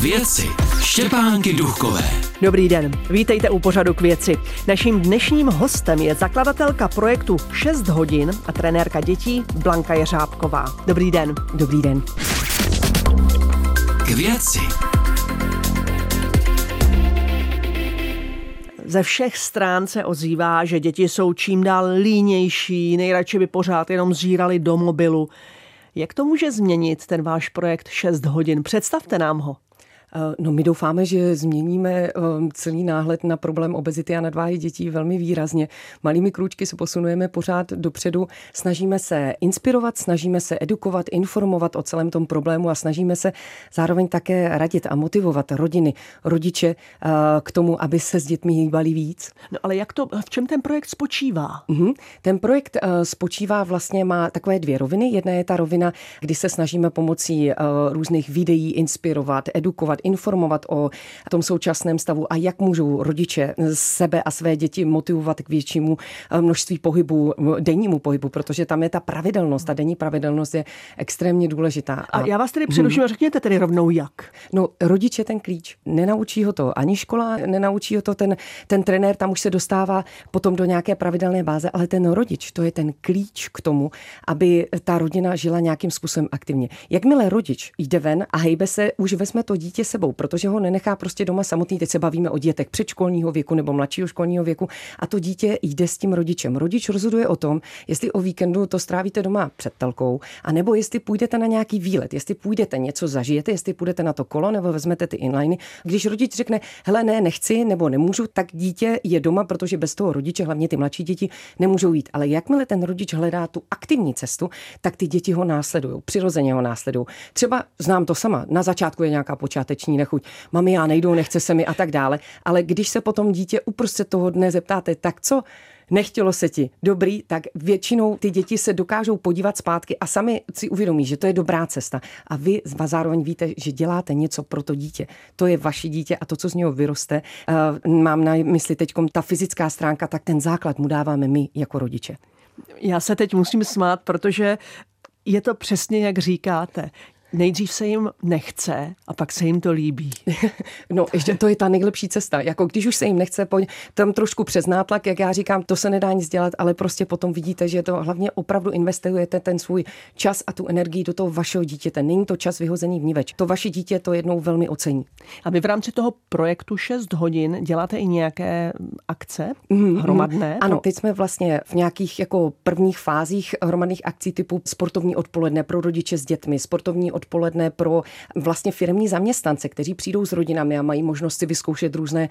věci Štěpánky Duchové. Dobrý den, vítejte u pořadu K věci. Naším dnešním hostem je zakladatelka projektu 6 hodin a trenérka dětí Blanka Jeřábková. Dobrý den. Dobrý den. K věci. Ze všech strán se ozývá, že děti jsou čím dál línější, nejradši by pořád jenom zírali do mobilu. Jak to může změnit ten váš projekt 6 hodin? Představte nám ho. No, my doufáme, že změníme celý náhled na problém obezity a nadváhy dětí velmi výrazně. Malými krůčky se posunujeme pořád dopředu, snažíme se inspirovat, snažíme se edukovat, informovat o celém tom problému a snažíme se zároveň také radit a motivovat rodiny, rodiče k tomu, aby se s dětmi hýbali víc. No ale v čem ten projekt spočívá? Ten projekt spočívá vlastně, má takové dvě roviny. Jedna je ta rovina, kdy se snažíme pomocí různých videí inspirovat, edukovat, informovat o tom současném stavu a jak můžou rodiče sebe a své děti motivovat k většímu množství pohybu, dennímu pohybu, protože tam je ta pravidelnost, ta denní pravidelnost je extrémně důležitá. A já vás tedy přeruším a řekněte tedy rovnou jak. No, rodič je ten klíč. Nenaučí ho to ani škola, nenaučí ho to ten trenér, tam už se dostává potom do nějaké pravidelné báze, ale ten rodič, to je ten klíč k tomu, aby ta rodina žila nějakým způsobem aktivně. Jakmile rodič jde ven a hejbe se, už vezme to dítě sebou, protože ho nenechá prostě doma samotný. Teď se bavíme o dětech předškolního věku nebo mladšího školního věku a to dítě jde s tím rodičem. Rodič rozhoduje o tom, jestli o víkendu to strávíte doma před telkou, anebo jestli půjdete na nějaký výlet, jestli půjdete něco zažijete, jestli půjdete na to kolo nebo vezmete ty inliny. Když rodič řekne: "Hele, ne, nechci nebo nemůžu", tak dítě je doma, protože bez toho rodiče, hlavně ty mladší děti, nemůžou jít. Ale jakmile ten rodič hledá tu aktivní cestu, tak ty děti ho následují, přirozeně ho následují. Třeba znám to sama, na začátku je nějaká počáteční nechuť. Mami, já nejdu, nechce se mi a tak dále. Ale když se potom dítě uprostřed toho dne zeptáte, tak co? Nechtělo se ti. Dobrý, tak většinou ty děti se dokážou podívat zpátky a sami si uvědomí, že to je dobrá cesta. A vy zároveň víte, že děláte něco pro to dítě. To je vaše dítě a to, co z něho vyroste, mám na mysli teďkom ta fyzická stránka, tak ten základ mu dáváme my jako rodiče. Já se teď musím smát, protože je to přesně, jak říkáte. Nejdřív se jim nechce a pak se jim to líbí. No, ještě to je ta nejlepší cesta. Jako když už se jim nechce, tam trošku přes nátlak, jak já říkám, to se nedá nic dělat, ale prostě potom vidíte, že to hlavně opravdu investujete ten svůj čas a tu energii do toho vašeho dítěte. Není to čas vyhozený vniveč. To vaše dítě to jednou velmi ocení. A vy v rámci toho projektu 6 hodin děláte i nějaké akce hromadné? Ano, teď jsme vlastně v nějakých jako prvních fázích hromadných akcí typu sportovní odpoledne pro rodiče s dětmi, sportovní odpoledne pro vlastně firemní zaměstnance, kteří přijdou s rodinami a mají možnost si vyzkoušet různé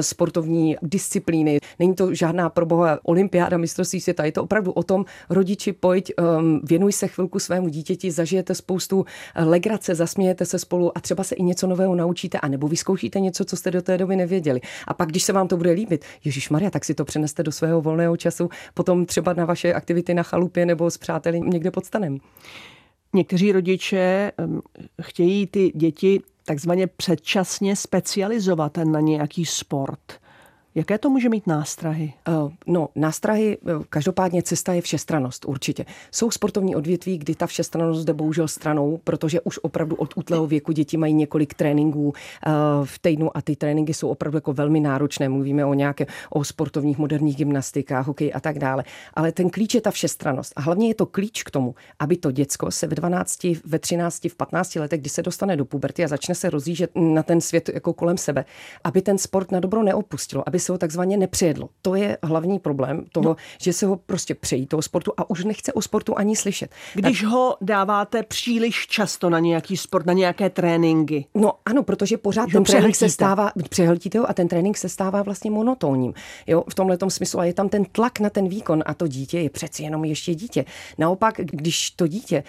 sportovní disciplíny. Není to žádná proboha olympiáda, mistrovství světa, je to opravdu o tom, rodiči, pojď, věnuj se chvilku svému dítěti, zažijete spoustu legrace, zasmějete se spolu a třeba se i něco nového naučíte, anebo vyzkoušíte něco, co jste do té doby nevěděli. A pak, když se vám to bude líbit, ježišmarja, tak si to přeneste do svého volného času, potom třeba na vaše aktivity na chalupě nebo s přáteli někde pod stanem. Někteří rodiče chtějí ty děti takzvaně předčasně specializovat na nějaký sport. Jaké to může mít nástrahy? No, nástrahy, každopádně cesta je všestrannost, určitě. Jsou sportovní odvětví, kdy ta všestrannost jde bohužel stranou, protože už opravdu od útlého věku děti mají několik tréninků v týdnu a ty tréninky jsou opravdu jako velmi náročné. Mluvíme o sportovních moderních gymnastikách, hokeji a tak dále. Ale ten klíč je ta všestrannost. A hlavně je to klíč k tomu, aby to děcko se v 12, ve 13, v 15 letech, když se dostane do puberty a začne se rozjíždět na ten svět jako kolem sebe, aby ten sport na dobro neopustilo, aby se ho takzvaně nepřejedlo. To je hlavní problém toho, že se ho prostě přejí toho sportu a už nechce o sportu ani slyšet. Když ho dáváte příliš často na nějaký sport, na nějaké tréninky. No ano, protože pořád ten trénink se stává, přehltíte ho a ten trénink se stává vlastně monotónním. Jo, v tomhletom smyslu a je tam ten tlak na ten výkon a to dítě je přeci jenom ještě dítě. Naopak, když to dítě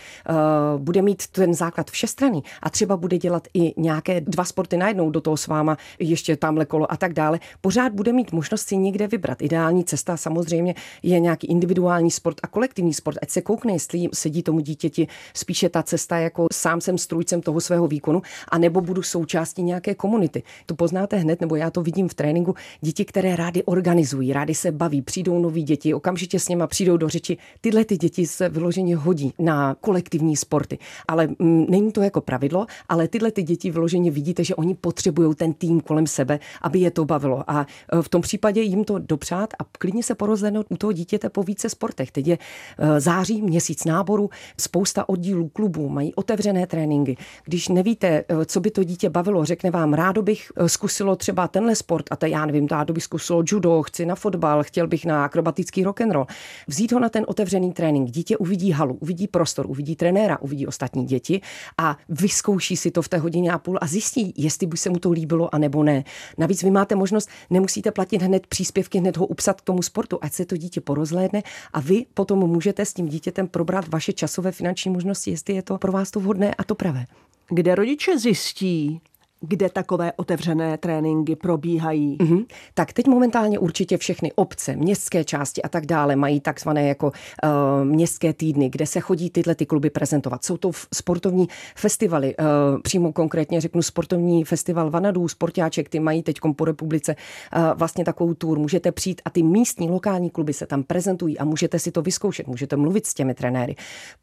bude mít ten základ všestranný a třeba bude dělat i nějaké dva sporty najednou do toho s váma, ještě tamhle kolo a tak dále, pořád bude mít možnost si někde vybrat. Ideální cesta samozřejmě je nějaký individuální sport a kolektivní sport. Ať se koukne, jestli sedí tomu dítěti spíše ta cesta, jako sám jsem strůjcem toho svého výkonu, anebo budu součástí nějaké komunity. To poznáte hned, nebo já to vidím v tréninku. Děti, které rády organizují, rády se baví, přijdou noví děti, okamžitě s nimi přijdou do řeči. Tyhle ty děti se vyloženě hodí na kolektivní sporty. Ale není to jako pravidlo, ale tyhle ty děti vyloženě vidíte, že oni potřebují ten tým kolem sebe, aby je to bavilo. A v tom případě jim to dopřát a klidně se porozhlédnout u toho dítěte po více sportech. Teď je září, měsíc náboru, spousta oddílů klubů, mají otevřené tréninky. Když nevíte, co by to dítě bavilo, řekne vám, rádo bych zkusilo třeba tenhle sport, a to já nevím, rádo bych zkusilo judo, chci na fotbal, chtěl bych na akrobatický rock'n'roll. Vzít ho na ten otevřený trénink. Dítě uvidí halu, uvidí prostor, uvidí trenéra, uvidí ostatní děti a vyzkouší si to v té hodině a půl a zjistí, jestli by se mu to líbilo a nebo ne. Navíc vy máte možnost, nemusíte platit hned příspěvky, hned ho upsat k tomu sportu, ať se to dítě porozhlédne a vy potom můžete s tím dítětem probrat vaše časové finanční možnosti, jestli je to pro vás to vhodné a to pravé. Kde rodiče zjistí, kde takové otevřené tréninky probíhají? Tak teď momentálně určitě všechny obce, městské části a tak dále mají takzvané jako městské týdny, kde se chodí tyhle ty kluby prezentovat. Jsou to sportovní festivaly, přímo konkrétně řeknu sportovní festival Vanadů, sportáček, ty mají teď po republice vlastně takovou tour. Můžete přijít a ty místní lokální kluby se tam prezentují a můžete si to vyzkoušet, můžete mluvit s těmi trenéry.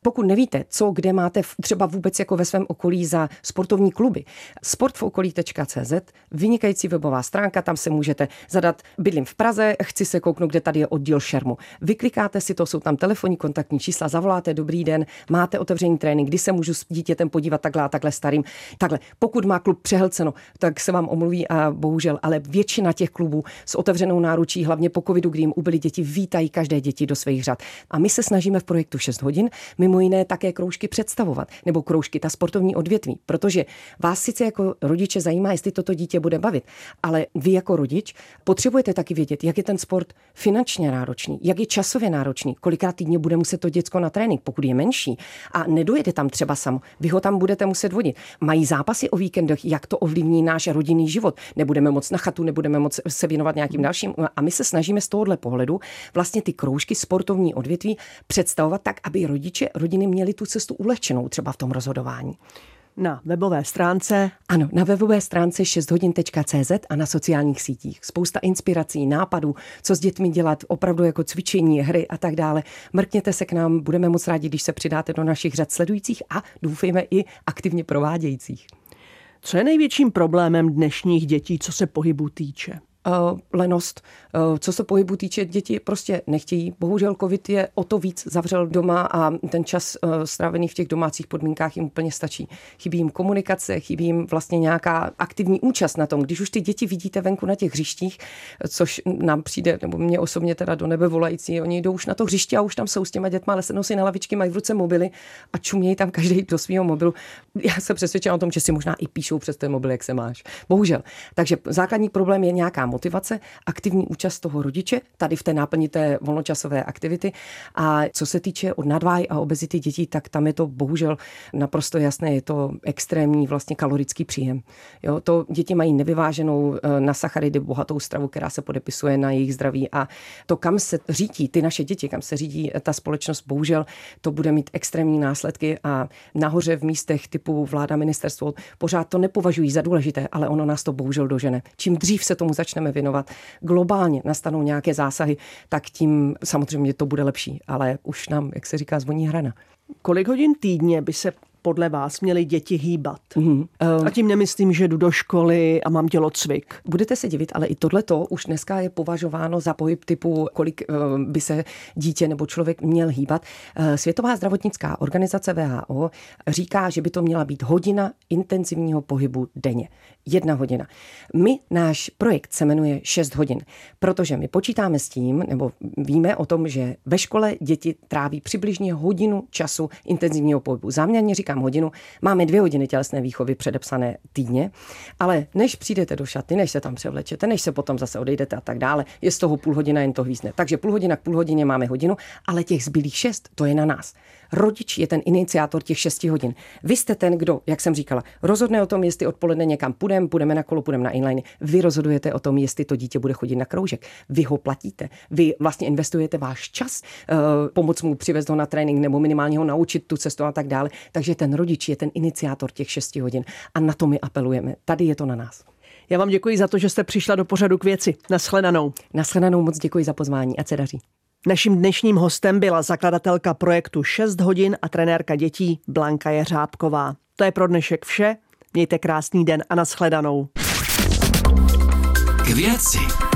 Pokud nevíte, co kde máte třeba vůbec jako ve svém okolí za sportovní kluby, sport.okolite.cz, vynikající webová stránka, tam se můžete zadat, bydlím v Praze, chci se kouknout, kde tady je oddíl šermu. Vyklikáte si to, jsou tam telefonní kontaktní čísla, zavoláte, dobrý den, máte otevřený trénink, kdy se můžu s dítětem podívat takhle a takhle starým. Takhle, pokud má klub přehlceno, tak se vám omluví a bohužel, ale většina těch klubů s otevřenou náručí, hlavně po covidu, kdy jim ubyly děti, vítají každé děti do svých řad. A my se snažíme v projektu 6 hodin mimo jiné také kroužky představovat, nebo kroužky ta sportovní odvětví, protože vás sice jako rodiče zajímá, jestli toto dítě bude bavit. Ale vy jako rodič potřebujete taky vědět, jak je ten sport finančně náročný, jak je časově náročný, kolikrát týdně bude muset to děcko na trénink, pokud je menší a nedojede tam třeba samo, vy ho tam budete muset vodit. Mají zápasy o víkendech, jak to ovlivní náš rodinný život. Nebudeme moc na chatu, nebudeme moc se věnovat nějakým dalším. A my se snažíme z tohohle pohledu vlastně ty kroužky sportovní odvětví představovat tak, aby rodiče, rodiny měli tu cestu ulehčenou třeba v tom rozhodování. Na webové stránce? Ano, na webové stránce 6hodin.cz a na sociálních sítích. Spousta inspirací, nápadů, co s dětmi dělat, opravdu jako cvičení, hry a tak dále. Mrkněte se k nám, budeme moc rádi, když se přidáte do našich řad sledujících a doufejme i aktivně provádějících. Co je největším problémem dnešních dětí, co se pohybu týče? Lenost. Co se pohybu týče, děti prostě nechtějí. Bohužel covid je o to víc zavřel doma a ten čas strávený v těch domácích podmínkách jim úplně stačí. Chybí jim komunikace, chybí jim vlastně nějaká aktivní účast na tom. Když už ty děti vidíte venku na těch hřištích, což nám přijde, nebo mě osobně teda do nebe volající, oni jdou už na to hřiště a už tam jsou s těma dětma, ale sednou si na lavičky, mají v ruce mobily a čumějí tam každý do svého mobilu. Já jsem přesvědčena o tom, že si možná i píšou přes ten mobil, jak se máš. Bohužel. Takže základní problém je nějaká motivace, aktivní účast toho rodiče, tady v té náplni té volnočasové aktivity. A co se týče od nadváhy a obezity dětí, tak tam je to bohužel naprosto jasné, je to extrémní vlastně kalorický příjem. Jo, to děti mají nevyváženou na sacharidy bohatou stravu, která se podepisuje na jejich zdraví a to, kam se řídí ty naše děti, kam se řídí ta společnost, bohužel to bude mít extrémní následky a nahoře v místech typu vláda, ministerstvo pořád to nepovažují za důležité, ale ono nás to bohužel dožene. Čím dřív se tomu začne věnovat. Globálně nastanou nějaké zásahy, tak tím samozřejmě to bude lepší, ale už nám, jak se říká, zvoní hrana. Kolik hodin týdně by se podle vás měly děti hýbat? A tím nemyslím, že jdu do školy a mám tělocvik. Budete se divit, ale i tohleto už dneska je považováno za pohyb typu, kolik by se dítě nebo člověk měl hýbat. Světová zdravotnická organizace WHO říká, že by to měla být hodina intenzivního pohybu denně. 1 hodina. Náš projekt se jmenuje 6 hodin, protože my počítáme s tím, nebo víme o tom, že ve škole děti tráví přibližně hodinu času intenzivního pohybu. Záměrně říkám hodinu, máme 2 hodiny tělesné výchovy předepsané týdně, ale než přijdete do šatny, než se tam převlečete, než se potom zase odejdete a tak dále, je z toho půl hodina, jen to hvízne. Takže půl hodina k půl hodině máme hodinu, ale těch zbylých 6, to je na nás. rodič je ten iniciátor těch 6 hodin. Vy jste ten, kdo, jak jsem říkala, rozhodne o tom, jestli odpoledne někam půjdeme na kolo, půjdeme na inline. Vy rozhodujete o tom, jestli to dítě bude chodit na kroužek. Vy ho platíte. Vy vlastně investujete váš čas, pomoc mu přivést ho na trénink nebo minimálně ho naučit tu cestu a tak dále. Takže ten rodič je ten iniciátor těch 6 hodin a na to my apelujeme. Tady je to na nás. Já vám děkuji za to, že jste přišla do pořadu K věci. Nashledanou. Nashledanou, moc děkuji za pozvání, ať se daří. Naším dnešním hostem byla zakladatelka projektu 6 hodin a trenérka dětí Blanka Jeřábková. To je pro dnešek vše. Mějte krásný den a nashledanou. K věci.